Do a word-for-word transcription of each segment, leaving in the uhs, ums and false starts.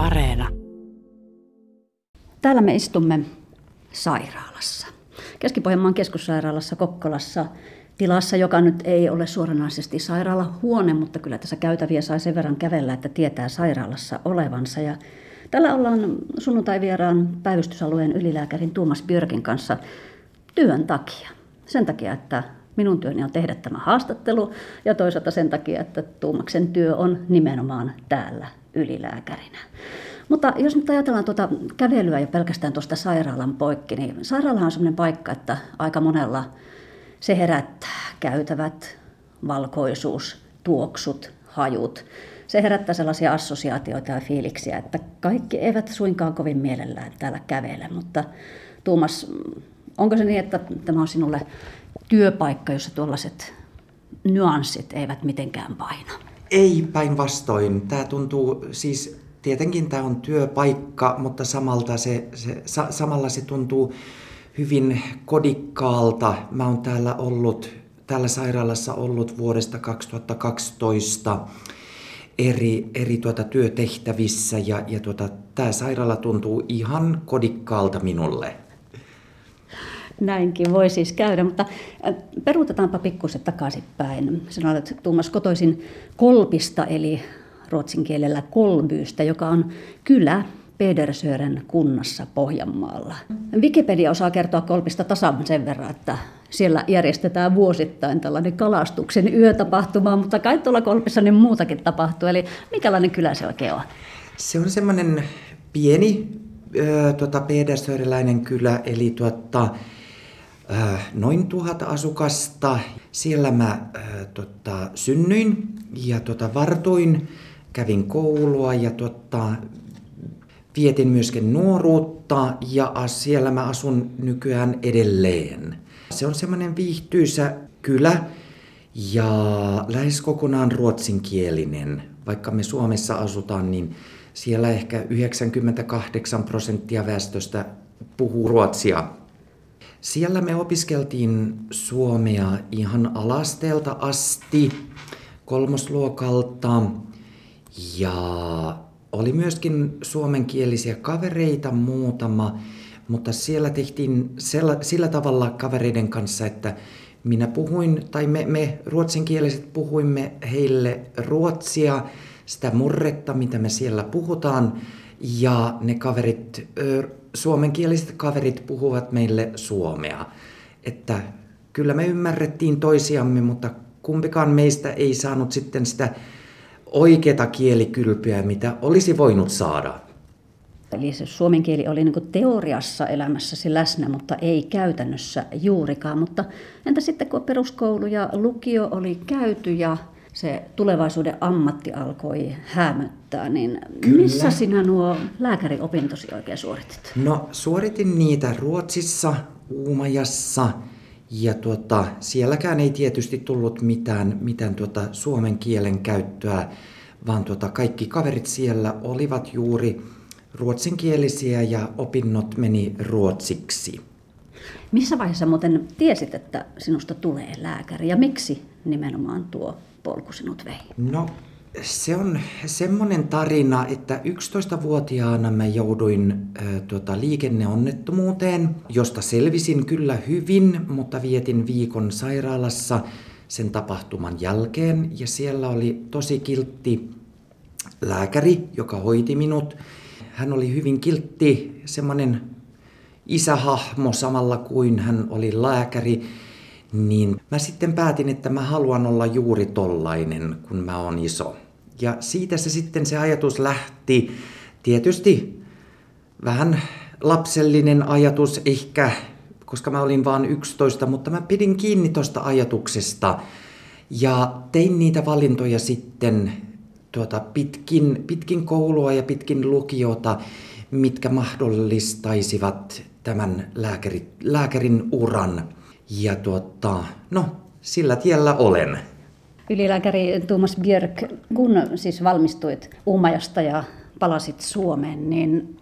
Areena. Täällä me istumme sairaalassa. Keski-Pohjanmaan keskussairaalassa Kokkolassa tilassa, joka nyt ei ole suoranaisesti sairaalahuone, mutta kyllä tässä käytäviä sai sen verran kävellä, että tietää sairaalassa olevansa. Ja täällä ollaan sunnuntaivieraan päivystysalueen ylilääkärin Tomas Björkin kanssa työn takia. Sen takia, että minun työni on tehdä tämä haastattelu ja toisaalta sen takia, että Tomaksen työ on nimenomaan täällä ylilääkärinä. Mutta jos nyt ajatellaan tuota kävelyä ja pelkästään tuosta sairaalan poikki, niin sairaala on sellainen paikka, että aika monella se herättää käytävät, valkoisuus, tuoksut, hajut. Se herättää sellaisia assosiaatioita ja fiiliksiä, että kaikki eivät suinkaan kovin mielellään täällä kävele. Mutta Tomas, onko se niin, että tämä on sinulle työpaikka, jossa tuollaiset nyanssit eivät mitenkään paina? Ei, päinvastoin. Tämä tuntuu siis... Tietenkin tämä on työpaikka, mutta samalta se, se, sa, samalla se tuntuu hyvin kodikkaalta. Mä oon täällä ollut, täällä sairaalassa ollut vuodesta kaksituhattakaksitoista eri, eri tuota työtehtävissä ja, ja tuota, tämä sairaala tuntuu ihan kodikkaalta minulle. Näinkin voi siis käydä, mutta peruutetaanpa pikkuisen takaisinpäin. Sanoit, Tomas, kotoisin Kolpista, eli ruotsin kielellä Kolbystä, joka on kylä Pedersören kunnassa Pohjanmaalla. Wikipedia osaa kertoa Kolpista tasan sen verran, että siellä järjestetään vuosittain tällainen kalastuksen yötapahtuma, mutta kai tuolla Kolpissa niin muutakin tapahtuu. Eli minkälainen kylä se oikein on? Se on semmoinen pieni äh, tuota, pedersöreläinen kylä, eli tuota, äh, noin tuhat asukasta. Siellä mä äh, tuota, synnyin ja tuota, vartuin. Kävin koulua ja tuota, vietin myöskin nuoruutta ja siellä mä asun nykyään edelleen. Se on semmoinen viihtyisä kylä ja lähes kokonaan ruotsinkielinen. Vaikka me Suomessa asutaan, niin siellä ehkä yhdeksänkymmentäkahdeksan prosenttia väestöstä puhuu ruotsia. Siellä me opiskeltiin suomea ihan alasteelta asti, kolmosluokalta. Ja oli myöskin suomenkielisiä kavereita muutama, mutta siellä tehtiin sella, sillä tavalla kavereiden kanssa, että minä puhuin, tai me, me ruotsinkieliset puhuimme heille ruotsia, sitä murretta, mitä me siellä puhutaan, ja ne kaverit, suomenkieliset kaverit puhuvat meille suomea. Että kyllä me ymmärrettiin toisiamme, mutta kumpikaan meistä ei saanut sitten sitä oikeata kielikylpyä, mitä olisi voinut saada. Eli se suomen kieli oli niin kuin teoriassa elämässäsi läsnä, mutta ei käytännössä juurikaan. Mutta entä sitten kun peruskoulu ja lukio oli käyty ja se tulevaisuuden ammatti alkoi häämöttää, niin Kyllä. missä sinä nuo lääkäriopintosi oikein suoritit? No suoritin niitä Ruotsissa, Uumajassa. Ja tuota, sielläkään ei tietysti tullut mitään, mitään tuota suomen kielen käyttöä, vaan tuota, kaikki kaverit siellä olivat juuri ruotsinkielisiä ja opinnot meni ruotsiksi. Missä vaiheessa muuten tiesit, että sinusta tulee lääkäri ja miksi nimenomaan tuo polku sinut vei? No se on semmoinen tarina, että yksitoistavuotiaana mä jouduin äh, tuota, liikenneonnettomuuteen, josta selvisin kyllä hyvin, mutta vietin viikon sairaalassa sen tapahtuman jälkeen. Ja siellä oli tosi kiltti lääkäri, joka hoiti minut. Hän oli hyvin kiltti, semmoinen isähahmo samalla kuin hän oli lääkäri. Niin mä sitten päätin, että mä haluan olla juuri tollainen, kun mä oon iso. Ja siitä se sitten se ajatus lähti. Tietysti vähän lapsellinen ajatus ehkä, koska mä olin vaan yksitoista, mutta mä pidin kiinni tuosta ajatuksesta. Ja tein niitä valintoja sitten tuota, pitkin, pitkin koulua ja pitkin lukiota, mitkä mahdollistaisivat tämän lääkäri, lääkärin uran. Ja tuota, no, sillä tiellä olen. Ylilääkäri Tomas Björk, kun siis valmistuit Uumajasta ja palasit Suomeen, niin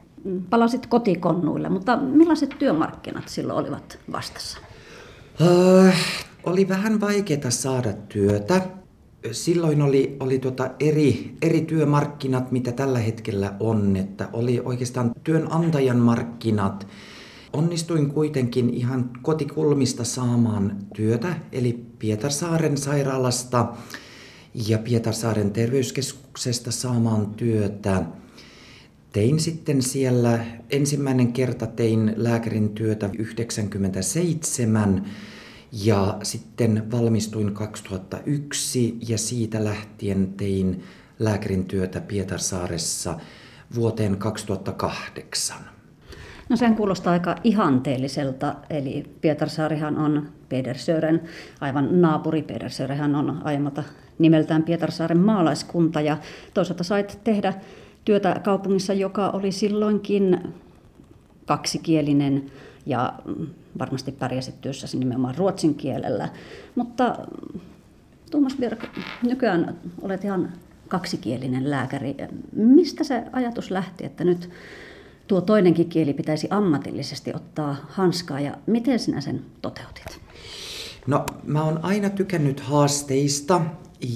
palasit kotikonnuille, mutta millaiset työmarkkinat silloin olivat vastassa? Öö, oli vähän vaikeaa saada työtä. Silloin oli, oli tuota eri, eri työmarkkinat, mitä tällä hetkellä on, että oli oikeastaan työnantajan markkinat. Onnistuin kuitenkin ihan kotikulmista saamaan työtä, eli Pietarsaaren sairaalasta ja Pietarsaaren terveyskeskuksesta saamaan työtä. Tein sitten siellä, ensimmäinen kerta tein lääkärin työtä yhdeksänkymmentäseitsemän ja sitten valmistuin kaksituhattayksi ja siitä lähtien tein lääkärin työtä Pietarsaaressa vuoteen kaksituhattakahdeksan. No sen kuulostaa aika ihanteelliselta, eli Pietarsaarihan on Pedersören, aivan naapuri. Pedersörehän on aiemmalta nimeltään Pietarsaaren maalaiskunta ja toisaalta sait tehdä työtä kaupungissa, joka oli silloinkin kaksikielinen ja varmasti pärjäsit työssäsi nimenomaan ruotsin kielellä. Mutta Tomas Björk, nykyään olet ihan kaksikielinen lääkäri. Mistä se ajatus lähti, että nyt tuo toinenkin kieli pitäisi ammatillisesti ottaa hanskaa ja miten sinä sen toteutit? No, mä oon aina tykännyt haasteista.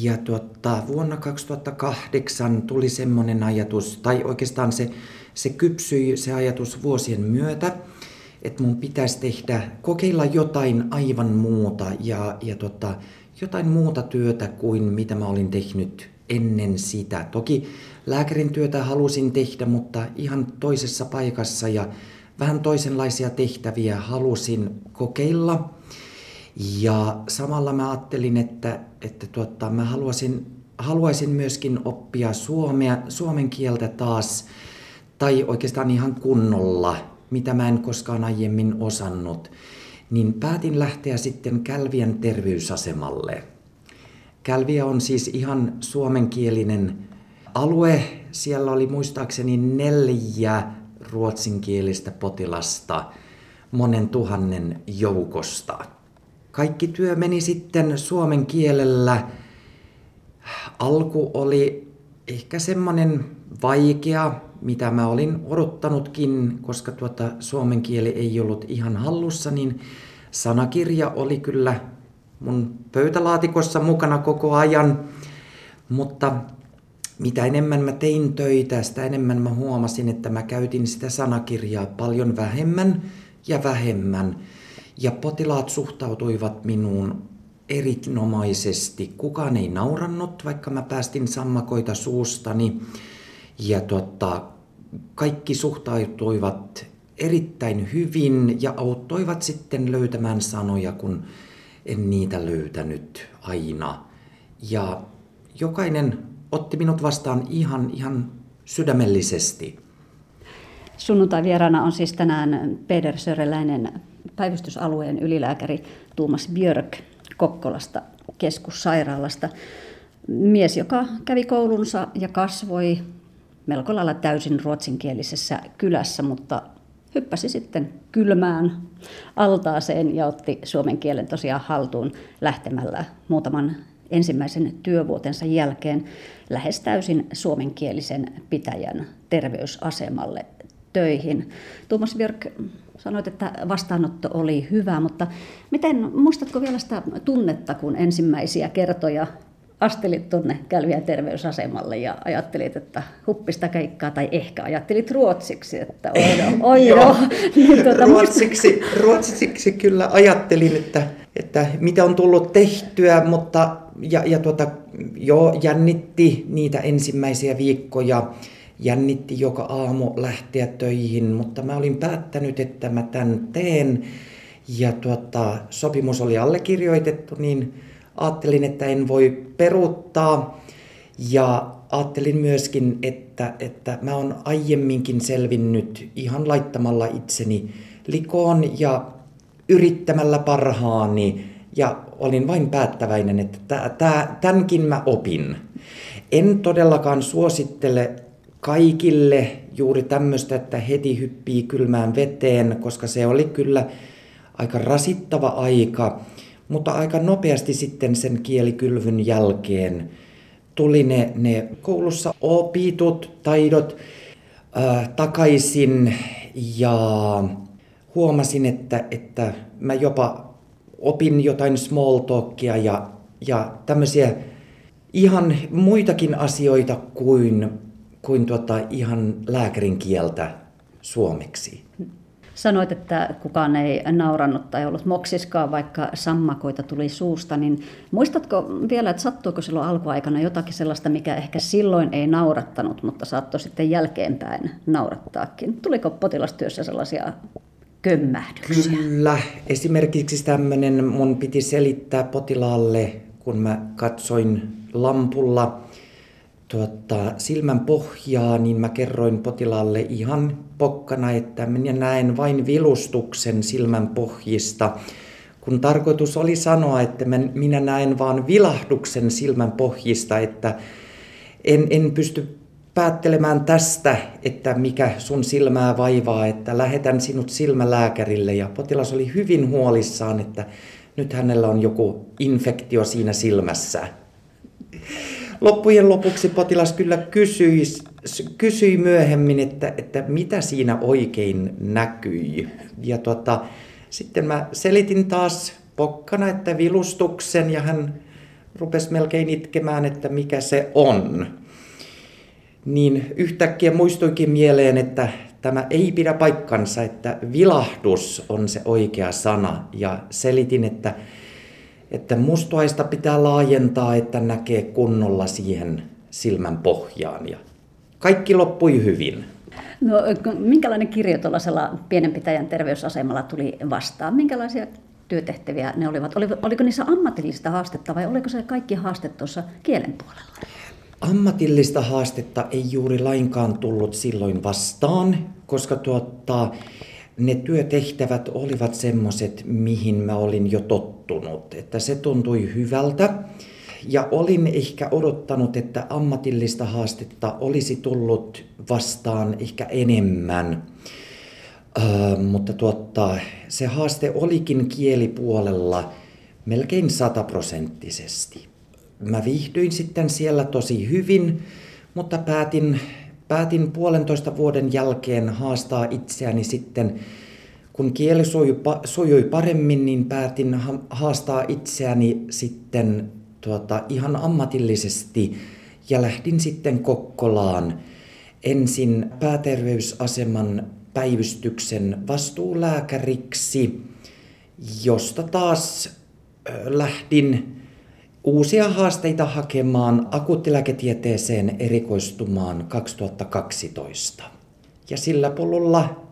Ja tuota, vuonna kaksituhattakahdeksan tuli semmoinen ajatus, tai oikeastaan se, se kypsyi se ajatus vuosien myötä, että mun pitäisi tehdä, kokeilla jotain aivan muuta ja, ja tuota, jotain muuta työtä kuin mitä mä olin tehnyt ennen sitä. Toki lääkärin työtä halusin tehdä, mutta ihan toisessa paikassa ja vähän toisenlaisia tehtäviä halusin kokeilla. Ja samalla mä ajattelin, että, että tuota, mä haluaisin, haluaisin myöskin oppia suomea, suomen kieltä taas, tai oikeastaan ihan kunnolla, mitä mä en koskaan aiemmin osannut. Niin päätin lähteä sitten Kälvien terveysasemalle. Kälviä on siis ihan suomenkielinen alue. Siellä oli muistaakseni neljä ruotsinkielistä potilasta monen tuhannen joukosta. Kaikki työ meni sitten suomen kielellä. Alku oli ehkä semmoinen vaikea, mitä mä olin odottanutkin, koska tuota suomen kieli ei ollut ihan hallussa, niin sanakirja oli kyllä mun pöytälaatikossa mukana koko ajan. Mutta mitä enemmän mä tein töitä, sitä enemmän mä huomasin, että mä käytin sitä sanakirjaa paljon vähemmän ja vähemmän. Ja potilaat suhtautuivat minuun erinomaisesti. Kukaan ei naurannut, vaikka mä päästin sammakoita suustani. Ja tota, kaikki suhtautuivat erittäin hyvin ja auttoivat sitten löytämään sanoja, kun en niitä löytänyt aina. Ja jokainen otti minut vastaan ihan, ihan sydämellisesti. Sunnuntai vieraana on siis tänään pedersöreläinen päivystysalueen ylilääkäri Tomas Björk Kokkolasta keskussairaalasta. Mies, joka kävi koulunsa ja kasvoi melko lailla täysin ruotsinkielisessä kylässä, mutta hyppäsi sitten kylmään altaaseen ja otti suomen kielen tosiaan haltuun lähtemällä muutaman ensimmäisen työvuotensa jälkeen lähes täysin suomenkielisen pitäjän terveysasemalle töihin. Tomas Björk, sanoit, että vastaanotto oli hyvä, mutta miten, muistatko vielä sitä tunnetta, kun ensimmäisiä kertoja astelit tuonne Kälviän terveysasemalle ja ajattelit, että huppista keikkaa, tai ehkä ajattelit ruotsiksi, että oido, oido. ruotsiksi, ruotsiksi kyllä ajattelin, että, että mitä on tullut tehtyä, mutta ja, ja tuota, joo, jännitti niitä ensimmäisiä viikkoja. Jännitti joka aamu lähteä töihin, mutta mä olin päättänyt, että mä tämän teen. Ja tuota, sopimus oli allekirjoitettu, niin ajattelin, että en voi peruuttaa. Ja ajattelin myöskin, että, että mä oon aiemminkin selvinnyt ihan laittamalla itseni likoon ja yrittämällä parhaani. Ja olin vain päättäväinen, että tämänkin mä opin. En todellakaan suosittele kaikille juuri tämmöistä, että heti hyppii kylmään veteen, koska se oli kyllä aika rasittava aika, mutta aika nopeasti sitten sen kielikylvyn jälkeen tuli ne, ne koulussa opitut taidot äh, takaisin ja huomasin, että, että mä jopa opin jotain small talkia ja, ja tämmöisiä ihan muitakin asioita kuin, kuin tuota, ihan lääkärin kieltä suomeksi. Sanoit, että kukaan ei naurannut tai ollut moksiskaan, vaikka sammakoita tuli suusta, niin muistatko vielä, että sattuiko silloin alkuaikana jotakin sellaista, mikä ehkä silloin ei naurattanut, mutta saattoi sitten jälkeenpäin naurattaakin? Tuliko potilastyössä sellaisia kömmähdyksiä? Kyllä. Esimerkiksi tämmöinen mun piti selittää potilaalle, kun mä katsoin lampulla tuota, silmän pohjaa, niin mä kerroin potilaalle ihan pokkana, että minä näen vain vilustuksen silmän pohjista, kun tarkoitus oli sanoa, että minä näen vain vilahduksen silmän pohjista, että en, en pysty päättelemään tästä, että mikä sun silmää vaivaa, että lähetän sinut silmälääkärille. Ja potilas oli hyvin huolissaan, että nyt hänellä on joku infektio siinä silmässä. Loppujen lopuksi potilas kyllä kysyi, kysyi myöhemmin, että, että mitä siinä oikein näkyi. Ja tuota, sitten mä selitin taas pokkana, että vilustuksen, ja hän rupesi melkein itkemään, että mikä se on. Niin yhtäkkiä muistuikin mieleen, että tämä ei pidä paikkansa, että vilahdus on se oikea sana. Ja selitin, että, että mustuaista pitää laajentaa, että näkee kunnolla siihen silmän pohjaan. Ja kaikki loppui hyvin. No, minkälainen kirjo tuollaisella pienenpitäjän terveysasemalla tuli vastaan? Minkälaisia työtehtäviä ne olivat? Oliko niissä ammatillista haastetta vai oliko se kaikki haaste tuossa kielen puolella? Ammatillista haastetta ei juuri lainkaan tullut silloin vastaan, koska tuota, ne työtehtävät olivat semmoiset, mihin mä olin jo tottunut. Että se tuntui hyvältä ja olin ehkä odottanut, että ammatillista haastetta olisi tullut vastaan ehkä enemmän. Äh, mutta tuota, se haaste olikin kielipuolella melkein sataprosenttisesti. Mä viihdyin sitten siellä tosi hyvin, mutta päätin, päätin puolentoista vuoden jälkeen haastaa itseäni sitten. Kun kieli sujui paremmin, niin päätin haastaa itseäni sitten tuota, ihan ammatillisesti ja lähdin sitten Kokkolaan ensin pääterveysaseman päivystyksen vastuulääkäriksi, josta taas lähdin uusia haasteita hakemaan akuuttilääketieteeseen erikoistumaan kaksituhattakaksitoista. Ja sillä polulla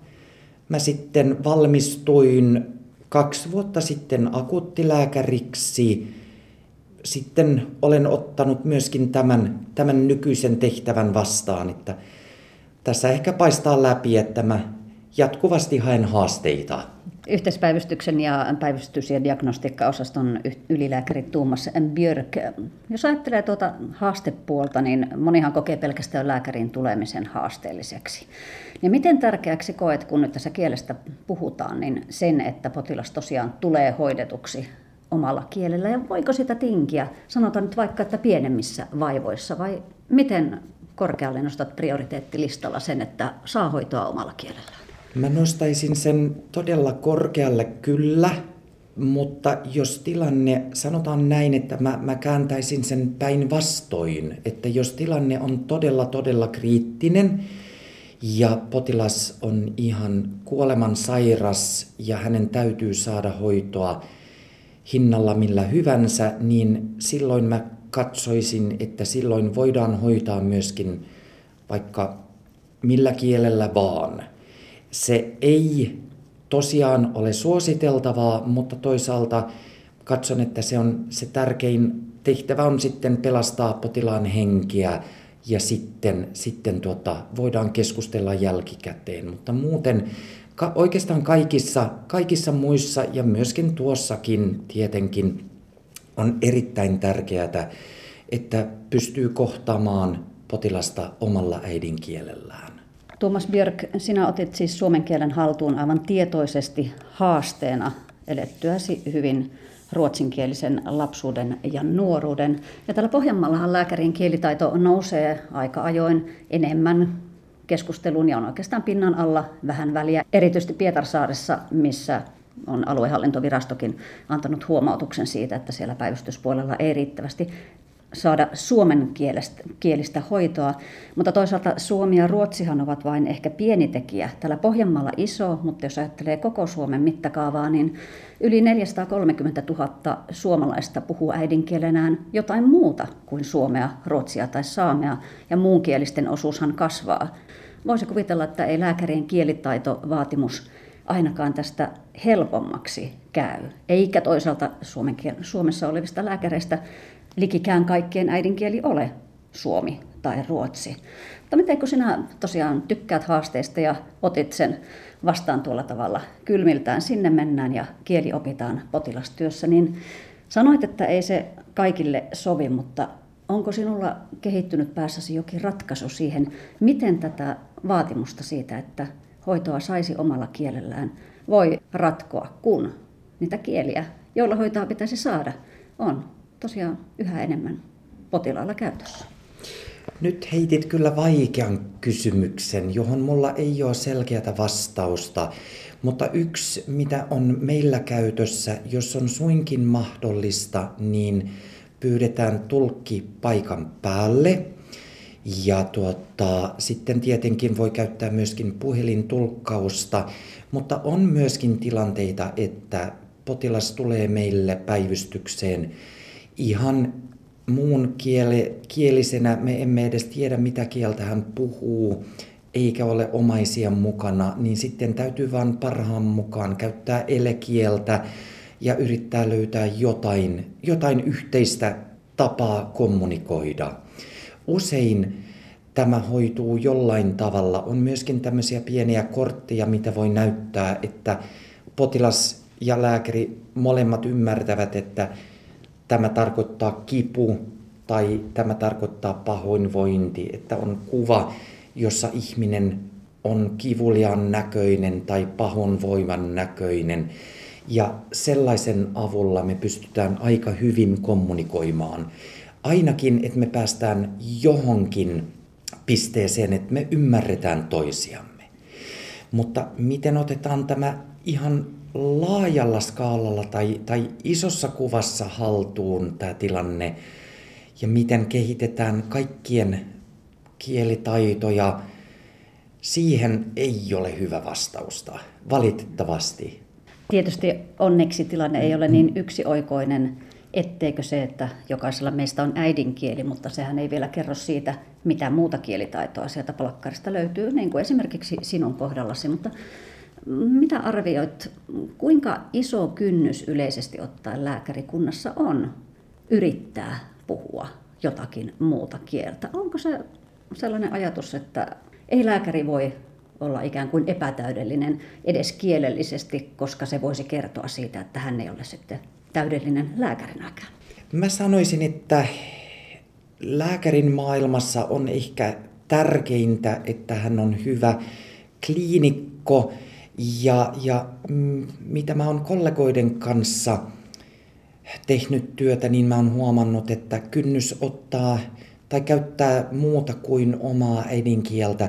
mä sitten valmistuin kaksi vuotta sitten akuuttilääkäriksi. Sitten olen ottanut myöskin tämän, tämän nykyisen tehtävän vastaan. Että tässä ehkä paistaa läpi, että mä jatkuvasti haen haasteita. Yhteispäivystyksen ja päivystys- ja diagnostiikkaosaston ylilääkäri Tomas Björk. Jos ajattelee tuota haastepuolta, niin monihan kokee pelkästään lääkärin tulemisen haasteelliseksi. Ja miten tärkeäksi koet, kun nyt tässä kielestä puhutaan, niin sen, että potilas tosiaan tulee hoidetuksi omalla kielellä? Ja voiko sitä tinkiä, sanotaan nyt vaikka, että pienemmissä vaivoissa, vai miten korkealle nostat prioriteettilistalla sen, että saa hoitoa omalla kielellä? Mä nostaisin sen todella korkealle kyllä, mutta jos tilanne, sanotaan näin, että mä, mä kääntäisin sen päinvastoin, että jos tilanne on todella todella kriittinen ja potilas on ihan kuoleman sairas ja hänen täytyy saada hoitoa hinnalla millä hyvänsä, niin silloin mä katsoisin, että silloin voidaan hoitaa myöskin vaikka millä kielellä vaan. Se ei tosiaan ole suositeltavaa, mutta toisaalta katson, että se on se tärkein tehtävä on sitten pelastaa potilaan henkeä ja sitten, sitten tuota, voidaan keskustella jälkikäteen. Mutta muuten ka- oikeastaan kaikissa, kaikissa muissa ja myöskin tuossakin tietenkin on erittäin tärkeää, että pystyy kohtaamaan potilasta omalla äidinkielellään. Tomas Björk, sinä otit siis suomen kielen haltuun aivan tietoisesti haasteena elettyäsi hyvin ruotsinkielisen lapsuuden ja nuoruuden. Ja täällä Pohjanmaallahan lääkärin kielitaito nousee aika ajoin enemmän keskusteluun ja on oikeastaan pinnan alla vähän väliä. Erityisesti Pietarsaaressa, missä on aluehallintovirastokin antanut huomautuksen siitä, että siellä päivystyspuolella ei riittävästi saada suomen kielestä, kielistä hoitoa, mutta toisaalta suomi ja ruotsihan ovat vain ehkä pieni tekijä. Täällä Pohjanmaalla iso, mutta jos ajattelee koko Suomen mittakaavaa, niin yli neljäsataakolmekymmentätuhatta suomalaista puhuu äidinkielenään jotain muuta kuin suomea, ruotsia tai saamea, ja muunkielisten osuushan kasvaa. Voisi kuvitella, että ei lääkärien kielitaitovaatimus ainakaan tästä helpommaksi käy, eikä toisaalta Suomen, Suomessa olevista lääkäreistä likikään kaikkien äidinkieli ole suomi tai ruotsi. Mutta miten kun sinä tosiaan tykkäät haasteista ja otit sen vastaan tuolla tavalla kylmiltään, sinne mennään ja kieli opitaan potilastyössä, niin sanoit, että ei se kaikille sovi, mutta onko sinulla kehittynyt päässäsi jokin ratkaisu siihen, miten tätä vaatimusta siitä, että hoitoa saisi omalla kielellään, voi ratkoa, kun niitä kieliä, joilla hoitoa pitäisi saada, on tosiaan yhä enemmän potilailla käytössä? Nyt heitit kyllä vaikean kysymyksen, johon mulla ei ole selkeätä vastausta, mutta yksi, mitä on meillä käytössä, jos on suinkin mahdollista, niin pyydetään tulkki paikan päälle. Ja tuota, sitten tietenkin voi käyttää myöskin puhelintulkkausta, mutta on myöskin tilanteita, että potilas tulee meille päivystykseen ihan muun kiele, kielisenä. Me emme edes tiedä, mitä kieltä hän puhuu, eikä ole omaisia mukana, niin sitten täytyy vaan parhaan mukaan käyttää elekieltä ja yrittää löytää jotain, jotain yhteistä tapaa kommunikoida. Usein tämä hoituu jollain tavalla. On myöskin tämmöisiä pieniä kortteja, mitä voi näyttää, että potilas ja lääkäri molemmat ymmärtävät, että tämä tarkoittaa kipu tai tämä tarkoittaa pahoinvointi, että on kuva, jossa ihminen on kivuliaan näköinen tai pahoinvoiman näköinen. Ja sellaisen avulla me pystytään aika hyvin kommunikoimaan. Ainakin, että me päästään johonkin pisteeseen, että me ymmärretään toisiamme. Mutta miten otetaan tämä ihan laajalla skaalalla tai, tai isossa kuvassa haltuun tämä tilanne ja miten kehitetään kaikkien kielitaitoja, siihen ei ole hyvä vastausta, valitettavasti. Tietysti onneksi tilanne ei ole niin yksioikoinen, etteikö se, että jokaisella meistä on äidinkieli, mutta sehän ei vielä kerro siitä, mitä muuta kielitaitoa sieltä palkkarista löytyy, niin kuin esimerkiksi sinun kohdallasi. Mutta mitä arvioit, kuinka iso kynnys yleisesti ottaen lääkärikunnassa on yrittää puhua jotakin muuta kieltä? Onko se sellainen ajatus, että ei lääkäri voi olla ikään kuin epätäydellinen edes kielellisesti, koska se voisi kertoa siitä, että hän ei ole sitten täydellinen lääkärinäkään? Mä sanoisin, että lääkärin maailmassa on ehkä tärkeintä, että hän on hyvä kliinikko. Ja, ja mm, mitä mä oon kollegoiden kanssa tehnyt työtä, niin mä oon huomannut, että kynnys ottaa tai käyttää muuta kuin omaa äidinkieltä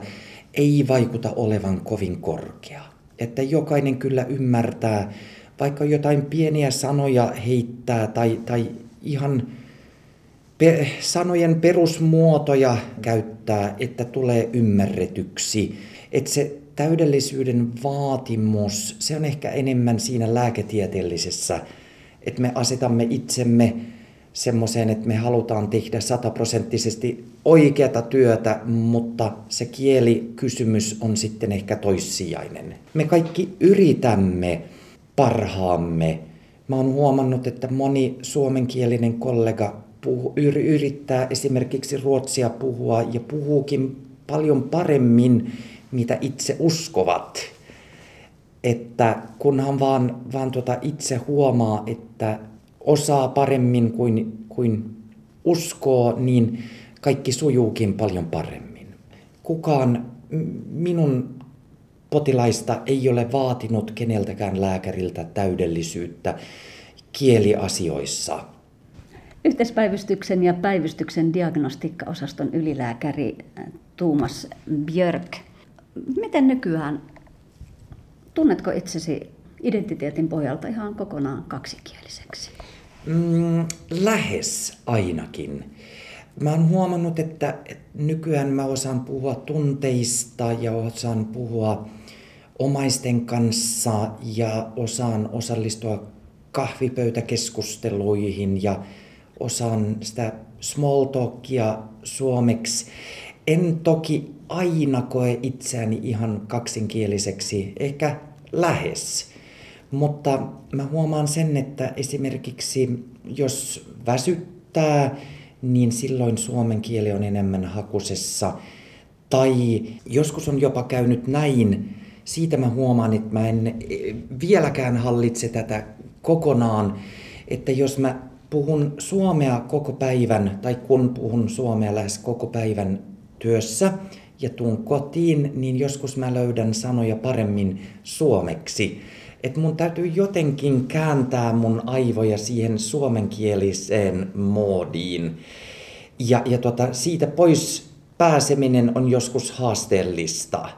ei vaikuta olevan kovin korkea. Että jokainen kyllä ymmärtää, vaikka jotain pieniä sanoja heittää tai, tai ihan pe- sanojen perusmuotoja käyttää, että tulee ymmärretyksi. Että se täydellisyyden vaatimus, se on ehkä enemmän siinä lääketieteellisessä, että me asetamme itsemme semmoiseen, että me halutaan tehdä sataprosenttisesti oikeata työtä, mutta se kielikysymys on sitten ehkä toissijainen. Me kaikki yritämme parhaamme. Mä oon huomannut, että moni suomenkielinen kollega puhu, yrittää esimerkiksi ruotsia puhua ja puhuukin paljon paremmin, mitä itse uskovat. Että kunhan vaan, vaan tuota itse huomaa, että osaa paremmin kuin, kuin uskoo, niin kaikki sujuukin paljon paremmin. Kukaan minun potilaista ei ole vaatinut keneltäkään lääkäriltä täydellisyyttä kieliasioissa. Yhteispäivystyksen ja päivystyksen diagnostiikkaosaston ylilääkäri Tomas Björk. Miten nykyään, tunnetko itsesi identiteetin pohjalta ihan kokonaan kaksikieliseksi? Mm, lähes ainakin. Mä oon huomannut, että nykyään mä osaan puhua tunteista ja osaan puhua omaisten kanssa ja osaan osallistua kahvipöytäkeskusteluihin ja osaan sitä small talkia suomeksi. En toki aina koe itseäni ihan kaksinkieliseksi, ehkä lähes. Mutta mä huomaan sen, että esimerkiksi jos väsyttää, niin silloin suomen kieli on enemmän hakusessa. Tai joskus on jopa käynyt näin. Siitä mä huomaan, että mä en vieläkään hallitse tätä kokonaan. Että jos mä puhun suomea koko päivän, tai kun puhun suomea lähes koko päivän työssä ja tuun kotiin, niin joskus mä löydän sanoja paremmin suomeksi. Että mun täytyy jotenkin kääntää mun aivoja siihen suomenkieliseen moodiin. Ja, ja tota, siitä pois pääseminen on joskus haasteellista.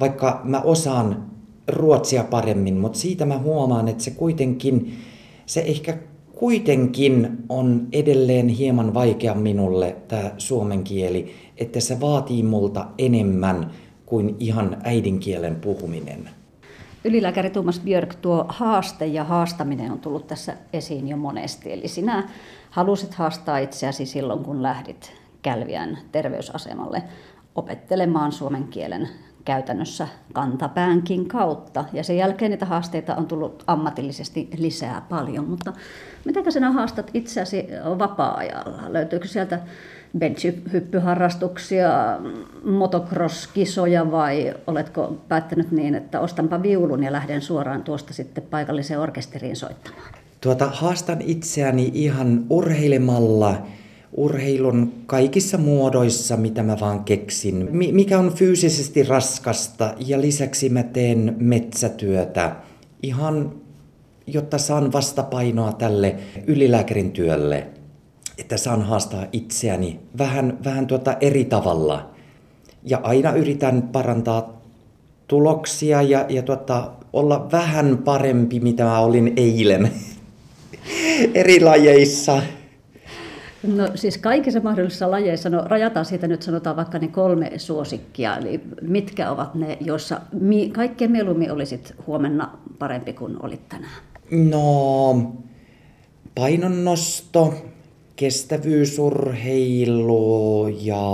Vaikka mä osaan ruotsia paremmin, mutta siitä mä huomaan, että se kuitenkin, se ehkä kuitenkin on edelleen hieman vaikea minulle, tämä suomen kieli. Että se vaatii multa enemmän kuin ihan äidinkielen puhuminen. Ylilääkäri Tomas Björk, tuo haaste ja haastaminen on tullut tässä esiin jo monesti. Eli sinä halusit haastaa itseäsi silloin, kun lähdit Kälviän terveysasemalle opettelemaan suomen kielen käytännössä kantapäänkin kautta. Ja sen jälkeen niitä haasteita on tullut ammatillisesti lisää paljon. Mutta miten sinä haastat itseäsi vapaa-ajalla? Löytyykö sieltä bench-hyppyharrastuksia, motocross-kisoja vai oletko päättänyt niin, että ostanpa viulun ja lähden suoraan tuosta sitten paikalliseen orkesteriin soittamaan? Tuota, haastan itseäni ihan urheilemalla, urheilun kaikissa muodoissa, mitä mä vaan keksin, mikä on fyysisesti raskasta, ja lisäksi mä teen metsätyötä ihan, jotta saan vastapainoa tälle ylilääkärin työlle. Että saan haastaa itseäni vähän, vähän tuota eri tavalla. Ja aina yritän parantaa tuloksia ja, ja tuota, olla vähän parempi, mitä mä olin eilen eri lajeissa. No siis kaikissa mahdollisissa lajeissa, no rajataan siitä nyt sanotaan vaikka ne kolme suosikkia, eli mitkä ovat ne, joissa mi- kaikkein mieluummin olisit huomenna parempi kuin olit tänään? No painonnosto, kestävyysurheilu ja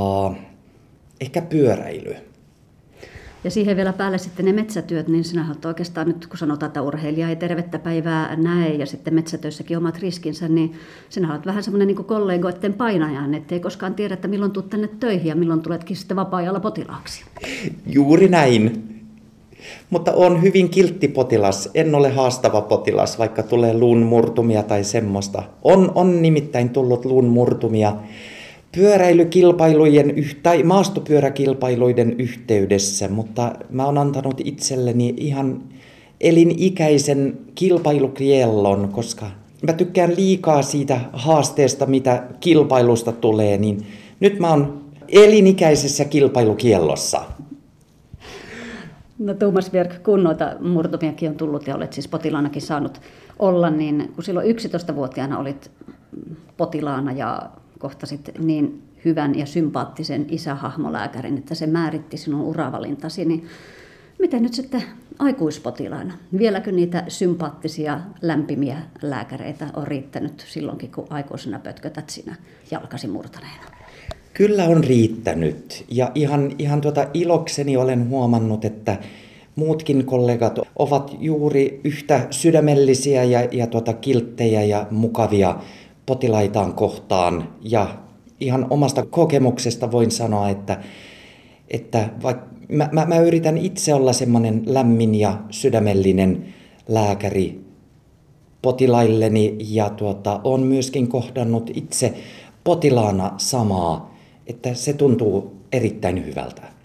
ehkä pyöräily. Ja siihen vielä päälle sitten ne metsätyöt, niin sinähän olet oikeastaan nyt, kun sanotaan, että urheilija ei tervettä päivää näe ja sitten metsätöissäkin omat riskinsä, niin sinähän olet vähän semmoinen niin kuin kollegoiden painajan, ettei koskaan tiedä, että milloin tulet tänne töihin ja milloin tuletkin sitten vapaa-ajalla potilaaksi. Juuri näin. Mutta olen hyvin kiltti potilas, en ole haastava potilas, vaikka tulee luun murtumia tai semmoista. On, on nimittäin tullut luun murtumia pyöräilykilpailujen tai maastopyöräkilpailuiden yhteydessä, mutta mä oon antanut itselleni ihan elinikäisen kilpailukiellon, koska mä tykkään liikaa siitä haasteesta, mitä kilpailusta tulee, niin nyt mä oon elinikäisessä kilpailukiellossa. No Tomas Björk, kun noita murtumiakin on tullut ja olet siis potilaanakin saanut olla, niin kun silloin yksitoistavuotiaana olit potilaana ja kohtasit niin hyvän ja sympaattisen isähahmolääkärin, että se määritti sinun uravalintasi, niin miten nyt sitten aikuispotilaana? Vieläkö niitä sympaattisia, lämpimiä lääkäreitä on riittänyt silloinkin, kun aikuisena pötkötät sinä jalkasi murtaneena? Kyllä on riittänyt ja ihan, ihan tuota ilokseni olen huomannut, että muutkin kollegat ovat juuri yhtä sydämellisiä ja, ja tuota kilttejä ja mukavia potilaitaan kohtaan. Ja ihan omasta kokemuksesta voin sanoa, että, että vaikka mä, mä, mä yritän itse olla semmoinen lämmin ja sydämellinen lääkäri potilailleni ja tuota, olen myöskin kohdannut itse potilaana samaa. Että se tuntuu erittäin hyvältä.